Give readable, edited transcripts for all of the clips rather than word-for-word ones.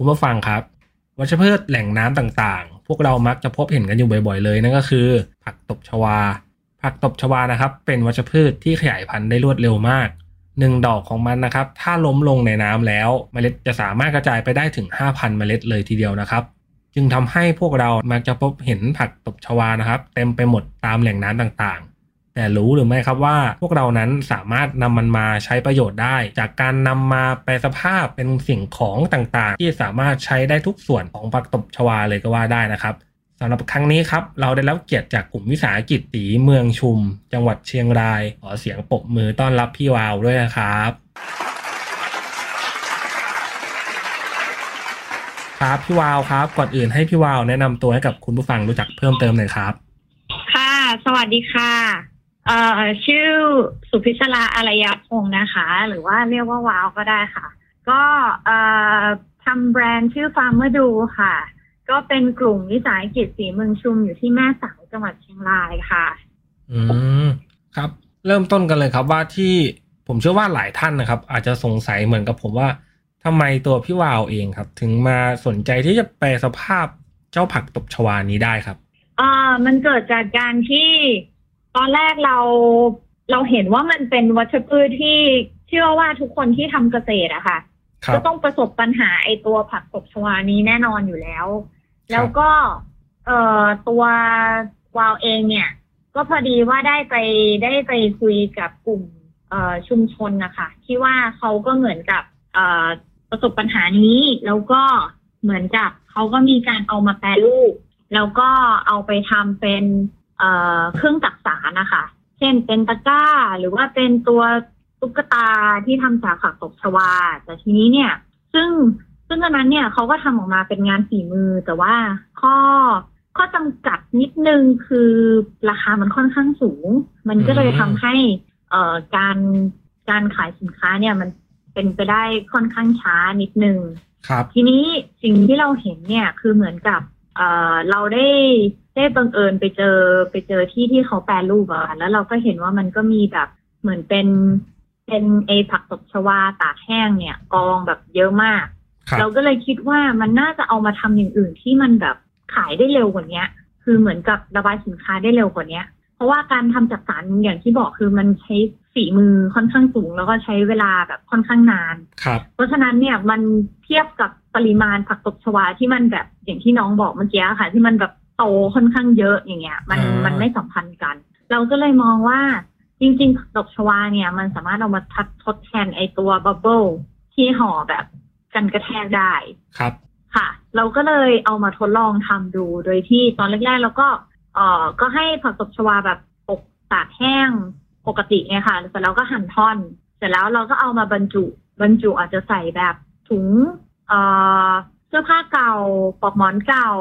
คุณผู้ฟังครับวัชพืชแหล่งน้ำต่างๆพวกเรามักจะพบเห็นกันอยู่บ่อยๆเลยนั่นก็คือผักตบชวานะครับเป็นวัชพืชที่ขยายพันธุ์ได้รวดเร็วมาก1ดอกของมันนะครับถ้าล้มลงในน้ำแล้วเมล็ดจะสามารถกระจายไปได้ถึง 5,000 เมล็ดเลยทีเดียวนะครับจึงทำให้พวกเรามักจะพบเห็นผักตบชวานะครับเต็มไปหมดตามแหล่งน้ำต่างๆแต่รู้หรือไม่ครับว่าพวกเรานั้นสามารถนำมันมาใช้ประโยชน์ได้จากการนำมาแปรสภาพเป็นสิ่งของต่างๆที่สามารถใช้ได้ทุกส่วนของผักตบชวาเลยก็ว่าได้นะครับสำหรับครั้งนี้ครับเราได้รับเกียรติจากกลุ่มวิสาหกิจสีเมืองชุมจังหวัดเชียงรายขอเสียงปรบมือต้อนรับพี่วาวด้วยนะครับครับพี่วาวครับก่อนอื่นให้พี่วาวแนะนำตัวให้กับคุณผู้ฟังรู้จักเพิ่มเติมหน่อยครับค่ะสวัสดีค่ะชื่อสุพิศราอารยพงศ์นะคะหรือว่าเรียกว่าวาวก็ได้ค่ะก็ทำแบรนด์ชื่อ Farmerdo ค่ะก็เป็นกลุ่มวิสาหกิจสีเมืองชุมอยู่ที่แม่สายจังหวัดเชียงรายค่ะครับเริ่มต้นกันเลยครับว่าที่ผมเชื่อว่าหลายท่านนะครับอาจจะสงสัยเหมือนกับผมว่าทำไมตัวพี่วาวเองครับถึงมาสนใจที่จะแปรสภาพเจ้าผักตบชวานี้ได้ครับมันเกิดจากการที่ตอนแรกเราเห็นว่ามันเป็นวัชพืชที่เชื่อว่าทุกคนที่ทำเกษตรอะค่ะก็ต้องประสบปัญหาไอตัวผักตบชวานี้แน่นอนอยู่แล้วแล้วก็ตัววาวเองเนี่ยก็พอดีว่าได้ไปคุยกับกลุ่มชุมชนนะคะที่ว่าเขาก็เหมือนกับประสบปัญหานี้แล้วก็เหมือนกับเขาก็มีการเอามาแปรรูปแล้วก็เอาไปทำเป็นเครื่องจักสานนะคะเช่นเป็นตะกร้าหรือว่าเป็นตัวตุ๊กตาที่ทำจากผักตบชวาแต่ทีนี้เนี่ยซึ่งตอนนั้นเนี่ยเขาก็ทำออกมาเป็นงานฝีมือแต่ว่าข้อจำกัดนิดนึงคือราคามันค่อนข้างสูงมันก็เลยทำให้การขายสินค้าเนี่ยมันเป็นไปได้ค่อนข้างช้านิดนึงครับทีนี้สิ่งที่เราเห็นเนี่ยคือเหมือนกับเราได้บังเอิญไปเจอที่เขาแปรรูปอ่ะแล้วเราก็เห็นว่ามันก็มีแบบเหมือนเป็นไอผักตบชวาตากแห้งเนี่ยกองแบบเยอะมากเราก็เลยคิดว่ามันน่าจะเอามาทำอย่างอื่นที่มันแบบขายได้เร็วกว่านี้คือเหมือนกับระบายสินค้าได้เร็วกว่านี้เพราะว่าการทำจักสานอย่างที่บอกคือมันใช้ฝีมือค่อนข้างสูงแล้วก็ใช้เวลาแบบค่อนข้างนานเพราะฉะนั้นเนี่ยมันเทียบกับปริมาณผักตบชวาที่มันแบบอย่างที่น้องบอกเมื่อกี้ค่ะที่มันแบบโตค่อนข้างเยอะอย่างเงี้ยมันไม่สัมพันธ์กันเราก็เลยมองว่าจริงๆผักตบชวาเนี่ยมันสามารถเอามาทดแทนไอตัวบับเบิลที่ห่อแบบกันกระแทกได้ครับค่ะเราก็เลยเอามาทดลองทำดูโดยที่ตอนแรกๆเราก็ให้ผักตบชวาแบบอบตากแห้งปกติไงค่ะเสร็จแล้วก็หั่นท่อนเสร็จแล้วเราก็เอามาบรรจุอาจจะใส่แบบถุงเสื้อผ้าเก่าปลอกหมอนเก่า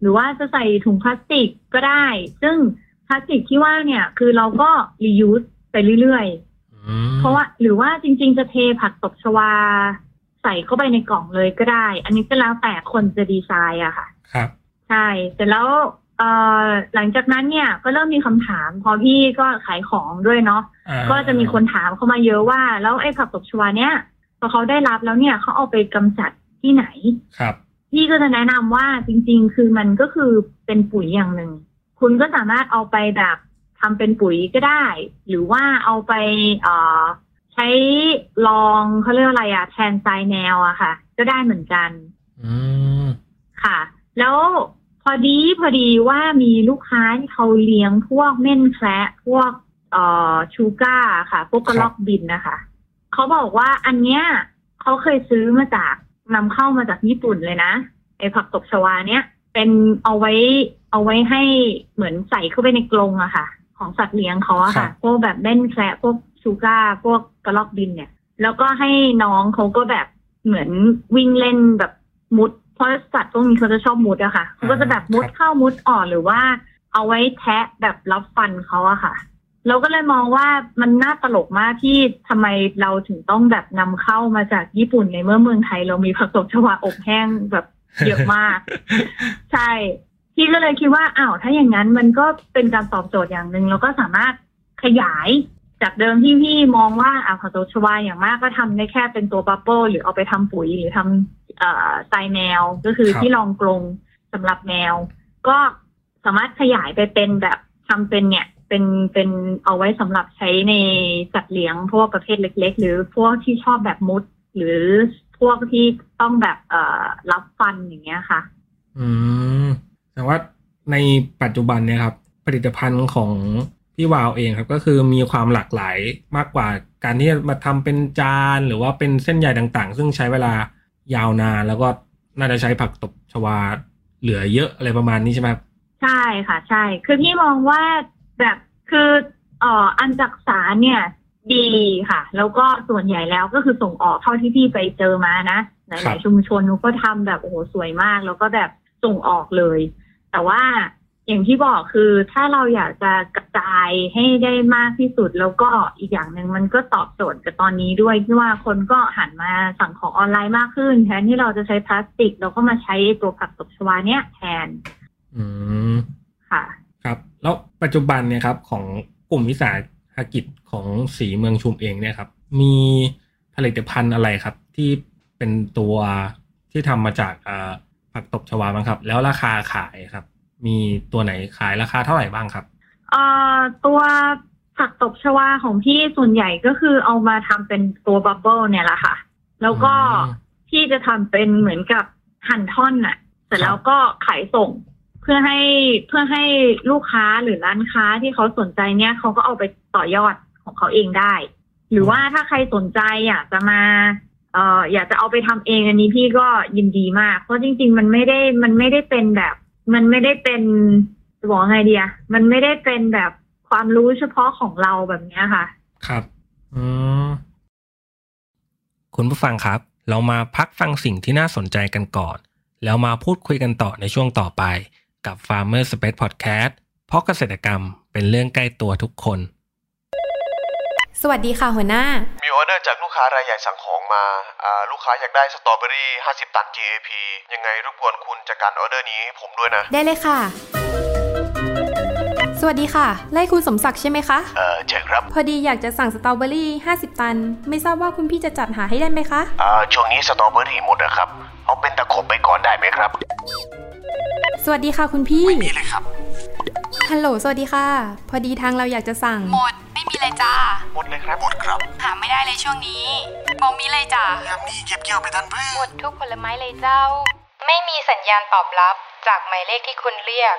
หรือว่าจะใส่ถุงพลาสติกก็ได้ซึ่งพลาสติกที่ว่าเนี่ยคือเราก็ reuse ไปเรื่อยๆเพราะว่าหรือว่าจริงๆจะเทผักตบชวาใส่เข้าไปในกล่องเลยก็ได้อันนี้ก็แล้วแต่คนจะดีไซน์อะค่ะครับใช่เสร็จแล้วหลังจากนั้นเนี่ยก็เริ่มมีคำถามพอพี่ก็ขายของด้วยเนาะก็จะมีคนถามเข้ามาเยอะว่าแล้วไอ้ผักตบชวาเนี่ยพอเขาได้รับแล้วเนี่ยเขาเอาไปกำจัดที่ไหนครับพี่ก็จะแนะนำว่าจริงๆคือมันก็คือเป็นปุ๋ยอย่างหนึ่งคุณก็สามารถเอาไปแบบทำเป็นปุ๋ยก็ได้หรือว่าเอาไปใช้ลองเขาเรียกอะไรอะแทนทรายแนวอะค่ะก็ได้เหมือนกันค่ะแล้วพอดีว่ามีลูกค้าที่เขาเลี้ยงพวกเม่นแคระพวกชูก้าค่ะพวกกระรอกบินนะคะเขาบอกว่าอันเนี้ยเขาเคยซื้อมาจาก นำเข้ามาจากญี่ปุ่นเลยนะไอผักตบชวาเนี้ยเป็นเอาไว้ให้เหมือนใส่เข้าไปในกรงอะค่ะของสัตว์เลี้ยงเขาอะค่ะพวกแบบเบ้นแคระพวกชูก้าพวกกระรอกบินเนี่ยแล้วก็ให้น้องเขาก็แบบเหมือนวิ่งเล่นแบบมุดเพราะสัตว์พวกนี้เขาจะชอบมุดอะค่ะเขาก็จะแบบมุดเข้ามุดออกหรือว่าเอาไว้แทะแบบรับฟันเขาอะค่ะเราก็เลยมองว่ามันน่าตลกมากที่ทำไมเราถึงต้องแบบนำเข้ามาจากญี่ปุ่นในเมื่อเมืองไทยเรามีผักตบชวาอบแห้งแบบเยอะมากใช่ที่ก็เลยคิดว่าอ้าวถ้าอย่างนั้นมันก็เป็นการตอบโจทย์อย่างหนึ่งแล้วก็สามารถขยายจากเดิมที่พี่มองว่าผักตบชวาอย่างมากก็ทำได้แค่เป็นตัวบับเบิ้ลหรือเอาไปทำปุ๋ยหรือทำไซแมวก็คือที่รองกรงสำหรับแมวก็สามารถขยายไปเป็นแบบทำเป็นเนี่ยเป็นเอาไว้สำหรับใช้ในสัตว์เลี้ยงพวกประเภทเล็กๆหรือพวกที่ชอบแบบมุดหรือพวกที่ต้องแบบรับฟันอย่างเงี้ยค่ะแต่ว่าในปัจจุบันเนี่ยครับผลิตภัณฑ์ของพี่วาวเองครับก็คือมีความหลากหลายมากกว่าการที่มาทำเป็นจานหรือว่าเป็นเส้นใยต่างๆซึ่งใช้เวลายาวนานแล้วก็น่าจะใช้ผักตบชวาเหลือเยอะอะไรประมาณนี้ใช่ไหมครับใช่ค่ะใช่คือพี่มองว่าแบบคืออันจักษาเนี่ยดีค่ะแล้วก็ส่วนใหญ่แล้วก็คือส่งออกเท่าที่พี่ไปเจอมานะหลายๆชุมชนก็ทำแบบโอ้โหสวยมากแล้วก็แบบส่งออกเลยแต่ว่าอย่างที่บอกคือถ้าเราอยากจะกระจายให้ได้มากที่สุดแล้วก็อีกอย่างหนึ่งมันก็ตอบโจทย์กับตอนนี้ด้วยที่ว่าคนก็หันมาสั่งของออนไลน์มากขึ้นแทนที่เราจะใช้พลาสติกเราก็มาใช้ตัวผักตบชวาเนี้ยแทนค่ะครับแล้วปัจจุบันเนี่ยครับของกลุ่มวิสาหกิจของสีเมืองชุมเองเนี่ยครับมีผลิตภัณฑ์อะไรครับที่เป็นตัวที่ทำมาจากผักตบชวาบ้างครับแล้วราคาขายครับมีตัวไหนขายราคาเท่าไหร่บ้างครับตัวผักตบชวาของพี่ส่วนใหญ่ก็คือเอามาทำเป็นตัวบับเบิ้ลเนี่ยแหละค่ะแล้วก็พี่จะทำเป็นเหมือนกับหั่นท่อนน่ะแต่แล้วก็ขายส่งเพื่อให้ลูกค้าหรือร้านค้าที่เขาสนใจเนี่ยเขาก็เอาไปต่อยอดของเขาเองได้หรือว่าถ้าใครสนใจอยากจะเอาไปทำเองอันนี้พี่ก็ยินดีมากเพราะจริงๆมันไม่ได้เป็นแบบมันไม่ได้เป็นบอกไงเดียมันไม่ได้เป็นแบบความรู้เฉพาะของเราแบบนี้ค่ะครับคุณผู้ฟังครับเรามาพักฟังสิ่งที่น่าสนใจกันก่อนแล้วมาพูดคุยกันต่อในช่วงต่อไปกับ Farmer Space Podcast เพราะเกษตรกรรมเป็นเรื่องใกล้ตัวทุกคนสวัสดีค่ะหัวหน้ามีออเดอร์จากลูกค้ารายใหญ่สั่งของมาลูกค้าอยากได้สตรอเบอรี่50ตัน GAP ยังไงรบกวนคุณจัดการออเดอร์นี้ให้ผมด้วยนะได้เลยค่ะสวัสดีค่ะไล่คุณสมศักดิ์ใช่ไหมคะใช่ครับพอดีอยากจะสั่งสตรอเบอรี่50ตันไม่ทราบว่าคุณพี่จะจัดหาให้ได้ไหมคะช่วงนี้สตรอเบอรี่หมดนะครับเอาเป็นตะขบไปก่อนได้ไหมครับสวัสดีค่ะคุณพี่นี่เลยครับฮัลโหลสวัสดีค่ะพอดีทางเราอยากจะสั่งหมดไม่มีเลยจ้าหมดเลยครับหมดครับหาไม่ได้เลยช่วงนี้บ่มีเลยจ้ายามนี้เก็บเกี่ยวไปทันเพื่อนหมดทุกผลไม้เลยเจ้าไม่มีสัญญาณตอบรับจากหมายเลขที่คุณเรียก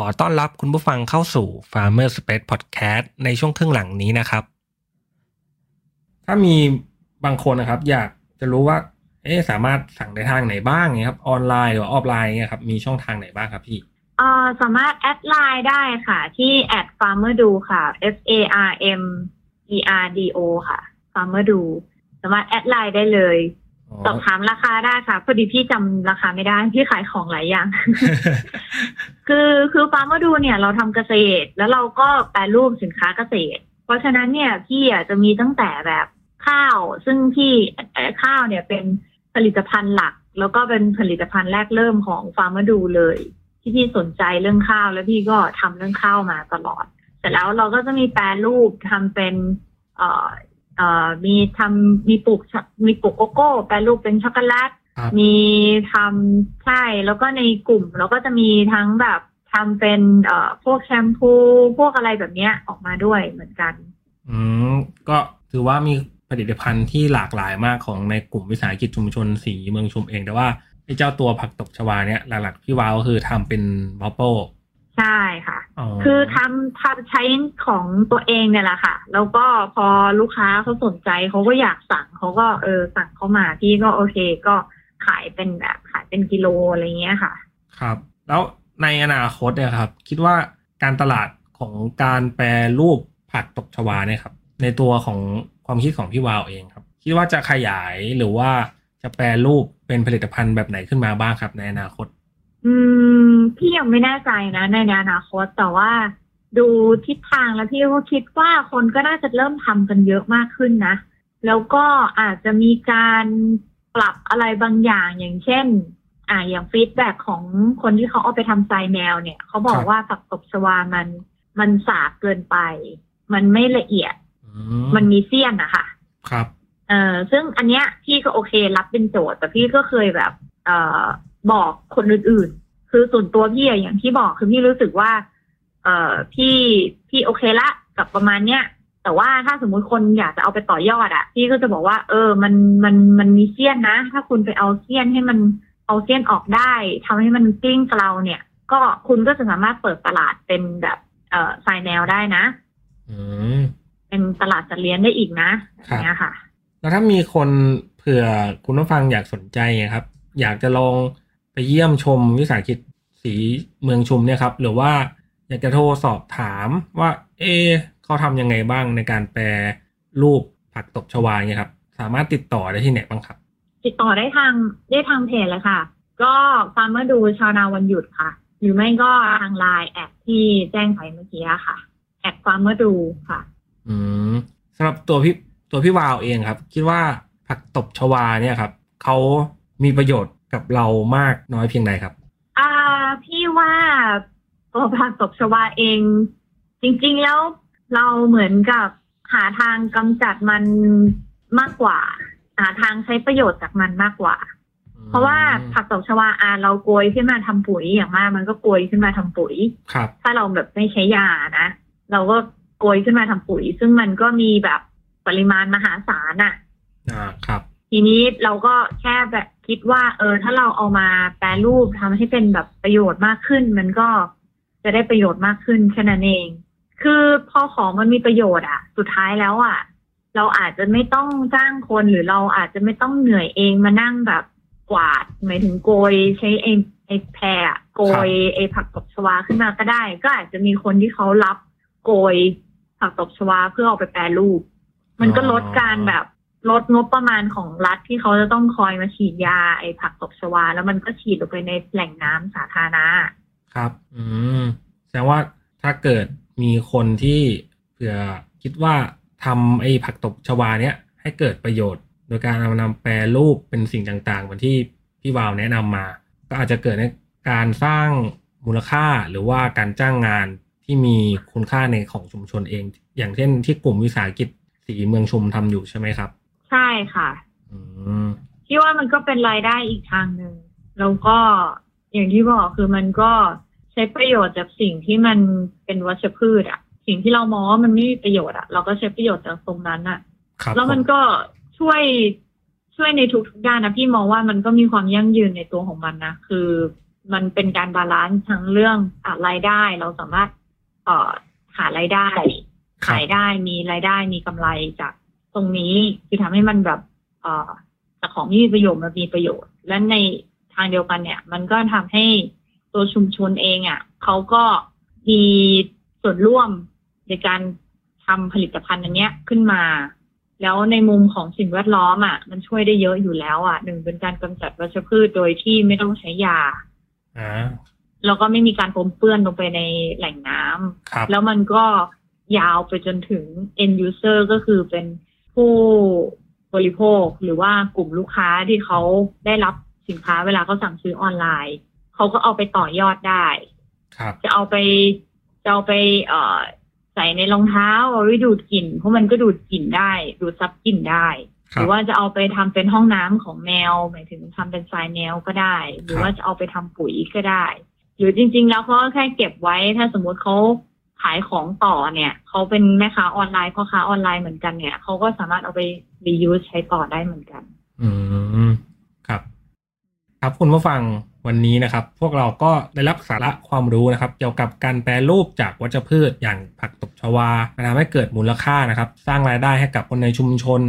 ขอต้อนรับคุณผู้ฟังเข้าสู่ Farmer Space Podcast ในช่วงครึ่งหลังนี้นะครับถ้ามีบางคนนะครับอยากจะรู้ว่าสามารถสั่งได้ทางไหนบ้างเนี่ยครับออนไลน์หรือออฟไลน์เนี่ยครับมีช่องทางไหนบ้างครับพี่สามารถแอดไลน์ได้ค่ะที่ @farmerdo ค่ะ F-A-R-M-E-R-D-O ค่ะ farmerdo สามารถแอดไลน์ได้เลยสอบถามราคาได้ค่ะพอดีพี่จำราคาไม่ได้พี่ขายของหลายอย่าง คือFarmerdoเนี่ยเราทำเกษตรแล้วเราก็แปรรูปสินค้าเกษตรเพราะฉะนั้นเนี่ยพี่จะมีตั้งแต่แบบข้าวซึ่งพี่ข้าวเนี่ยเป็นผลิตภัณฑ์หลักแล้วก็เป็นผลิตภัณฑ์แรกเริ่มของFarmerdoเลยที่พี่สนใจเรื่องข้าวแล้วพี่ก็ทำเรื่องข้าวมาตลอดเสร็จแล้วเราก็จะมีแปรรูปทำเป็น มีทำมีปลูกโกโก้แปรรูปเป็นช็อกโกแลตมีทำใช่แล้วก็ในกลุ่มเราก็จะมีทั้งแบบทำเป็นพวกแชมพูพวกอะไรแบบเนี้ยออกมาด้วยเหมือนกันก็ถือว่ามีผลิตภัณฑ์ที่หลากหลายมากของในกลุ่มวิสาหกิจชุมชนสีเมืองชุมเองแต่ว่าไอ้เจ้าตัวผักตบชวาเนี่ยหลักๆพี่วาวก็คือทำเป็นวัฟเฟิลใช่ค่ะคือทำใช้ของตัวเองเนี่ยแหละค่ะแล้วก็พอลูกค้าเขาสนใจเขาก็อยากสั่งเขาก็สั่งเข้ามาพี่ก็โอเคก็ขายเป็นแบบขายเป็นกิโลอะไรเงี้ยค่ะครับแล้วในอนาคตเนี่ยครับคิดว่าการตลาดของการแปรรูปผักตบชวาเนี่ยครับในตัวของความคิดของพี่วาวเองครับคิดว่าจะขยายหรือว่าจะแปรรูปเป็นผลิตภัณฑ์แบบไหนขึ้นมาบ้างครับในอนาคตพี่ยังไม่แน่ใจนะในอนาคตแต่ว่าดูทิศทางแล้วพี่ก็คิดว่าคนก็น่าจะเริ่มทำกันเยอะมากขึ้นนะแล้วก็อาจจะมีการปรับอะไรบางอย่างอย่างเช่นอย่างฟีดแบ็กของคนที่เขาเอาไปทำทรายแมวเนี่ยเขาบอกว่าผักตบชวามันสาบเกินไปมันไม่ละเอียดมันมีเสี้ยนนะคะครับซึ่งอันเนี้ยพี่ก็โอเครับเป็นโจทย์แต่พี่ก็เคยแบบบอกคนอื่นๆคือส่วนตัวพี่อย่างที่บอกคือพี่รู้สึกว่าพี่โอเคละกับประมาณเนี้ยแต่ว่าถ้าสมมุติคนอยากจะเอาไปต่อยอดอ่ะพี่ก็จะบอกว่ามันมีเสี้ยนนะถ้าคุณไปเอาเสี้ยนให้มันเอาเสี้ยนออกได้ทำให้มันกลิ้งเกลาเนี่ยก็คุณก็จะสามารถเปิดตลาดเป็นแบบทรายแนวได้นะเป็นตลาดจัดเลี้ยงได้อีกนะอย่างเงี้ยค่ะแล้วถ้ามีคนเผื่อคุณผู้ฟังอยากสนใจครับอยากจะลองไปเยี่ยมชมวิสาหกิจสีเมืองชุมเนี่ยครับหรือว่าอยากจะโทรสอบถามว่าเขาทำยังไงบ้างในการแปรรูปผักตบชวาเนี่ยครับสามารถติดต่อได้ที่ไหนบ้างครับติดต่อได้ทางเพจเลยค่ะก็Farmerdoชาวนาวันหยุดค่ะหรือไม่ก็ทาง LINE แอดที่แจ้งไปเมื่อกี้ค่ะแอดFarmerdoค่ะสำหรับตัวพี่วาวเองครับคิดว่าผักตบชวาเนี่ยครับเขามีประโยชน์กับเรามากน้อยเพียงใดครับพี่ว่าตัวผักตบชวาเองจริงๆแล้วเราเหมือนกับหาทางกำจัดมันมากกว่าหาทางใช้ประโยชน์จากมันมากกว่าเพราะว่าผักตบชวาเราโกยขึ้นมาทำปุ๋ยอย่างมากมันก็โกยขึ้นมาทำปุ๋ยถ้าเราแบบไม่ใช้ยานะเราก็โกยขึ้นมาทำปุ๋ยซึ่งมันก็มีแบบปริมาณมหาศาลครับทีนี้เราก็แค่แบบคิดว่าถ้าเราเอามาแปรรูปทำให้เป็นแบบประโยชน์มากขึ้นมันก็จะได้ประโยชน์มากขึ้นแค่นั้นเองคือพอของมันมีประโยชน์สุดท้ายแล้วเราอาจจะไม่ต้องจ้างคนหรือเราอาจจะไม่ต้องเหนื่อยเองมานั่งแบบกวาดหมายถึงโกยใช้ไอ้แพรโกยไอ้ผักตบชวาขึ้นมาก็ได้ก็อาจจะมีคนที่เขารับโกยผักตบชวาเพื่อเอาไปแปรรูปมันก็ลดการแบบลดงบประมาณของรัฐที่เขาจะต้องคอยมาฉีดยาไอ้ผักตบชวาแล้วมันก็ฉีดลงไปในแหล่งน้ำสาธารณะครับแสดงว่าถ้าเกิดมีคนที่เผื่อคิดว่าทำไอ้ผักตบชวาเนี้ยให้เกิดประโยชน์โดยการนำแปรรูปเป็นสิ่งต่างๆเหมือนที่พี่วาวแนะนำมาก็อาจจะเกิดในการสร้างมูลค่าหรือว่าการจ้างงานที่มีคุณค่าในของชุมชนเองอย่างเช่นที่กลุ่มวิสาหกิจสีเมืองชุมทำอยู่ใช่ไหมครับใช่ค่ะที่ว่ามันก็เป็นรายได้อีกทางหนึ่งแล้วก็อย่างที่บอกคือมันก็ใช้ประโยชน์จากสิ่งที่มันเป็นวัชพืชสิ่งที่เรามองว่ามันไม่มีประโยชน์เราก็ใช้ประโยชน์จากตรงนั้นแล้วมันก็ช่วยในทุกด้านนะพี่มองว่ามันก็มีความยั่งยืนในตัวของมันนะคือมันเป็นการบาลานซ์ทั้งเรื่องรายได้เราสามารถหารายได้ขายได้มีรายได้มีกำไรจากตรงนี้คือทำให้มันแบบจากของที่มีประโยชน์มันมีประโยชน์และในทางเดียวกันเนี่ยมันก็ทำให้ตัวชุมชนเองเขาก็มีส่วนร่วมในการทำผลิตภัณฑ์อันเนี้ยขึ้นมาแล้วในมุมของสิ่งแวดล้อมมันช่วยได้เยอะอยู่แล้วหนึ่งเป็นการกำจัดวัชพืชโดยที่ไม่ต้องใช้ยาแล้วก็ไม่มีการปนเปื้อนลงไปในแหล่งน้ำแล้วมันก็ยาวไปจนถึง end user ก็คือเป็นผู้บริโภคหรือว่ากลุ่มลูกค้าที่เขาได้รับสินค้าเวลาเขาสั่งซื้อออนไลน์เขาก็เอาไปต่อยอดได้จะเอาไป ใส่ในรองเท้าเอาไว้ดูดกลิ่นเพราะมันก็ดูดกลิ่นได้ดูดซับกลิ่นได้หรือว่าจะเอาไปทำเป็นห้องน้ำของแมวหมายถึงทำเป็นทรายแมวก็ได้หรือว่าจะเอาไปทำปุ๋ยก็ได้หรือจริงๆแล้วเขาแค่เก็บไว้ถ้าสมมติเขาขายของต่อเนี่ยเขาเป็นแม่ค้าออนไลน์พ่อค้าออนไลน์เหมือนกันเนี่ยเขาก็สามารถเอาไป reuse ใช้ต่อได้เหมือนกันอืมครับครับคุณผู้ฟังวันนี้นะครับพวกเราก็ได้รับสาระความรู้นะครับเกี่ยวกับการแปรรูปจากวัชพืชอย่างผักตบชวาทำให้เกิดมูลค่านะครับสร้างรายได้ให้กับคนในชุมชน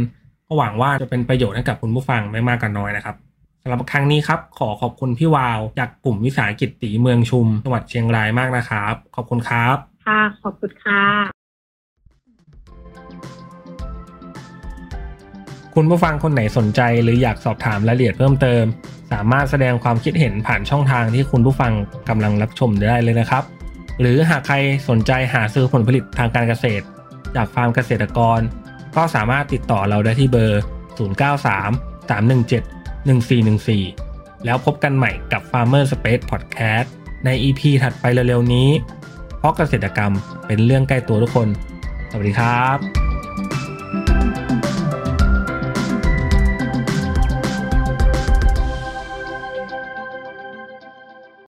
ก็หวังว่าจะเป็นประโยชน์ให้กับคุณผู้ฟังไม่มากก็น้อยนะครับสำหรับครั้งนี้ครับขอขอบคุณพี่วาวจากกลุ่มวิสาหกิจตีเมืองชุมจังหวัดเชียงรายมากนะครับขอบคุณครับค่ะขอบคุณค่ะคุณผู้ฟังคนไหนสนใจหรืออยากสอบถามรายละเอียดเพิ่มเติมสามารถแสดงความคิดเห็นผ่านช่องทางที่คุณผู้ฟังกำลังรับชมได้เลยนะครับหรือหากใครสนใจหาซื้อผลผลิตทางการเกษตรจากฟาร์มเกษตรกรก็สามารถติดต่อเราได้ที่เบอร์ 093-317-1414 แล้วพบกันใหม่กับ Farmer Space Podcast ใน EP ถัดไปเร็วๆนี้เพราะเกษตรกรรมเป็นเรื่องใกล้ตัวทุกคนสวัสดีครับ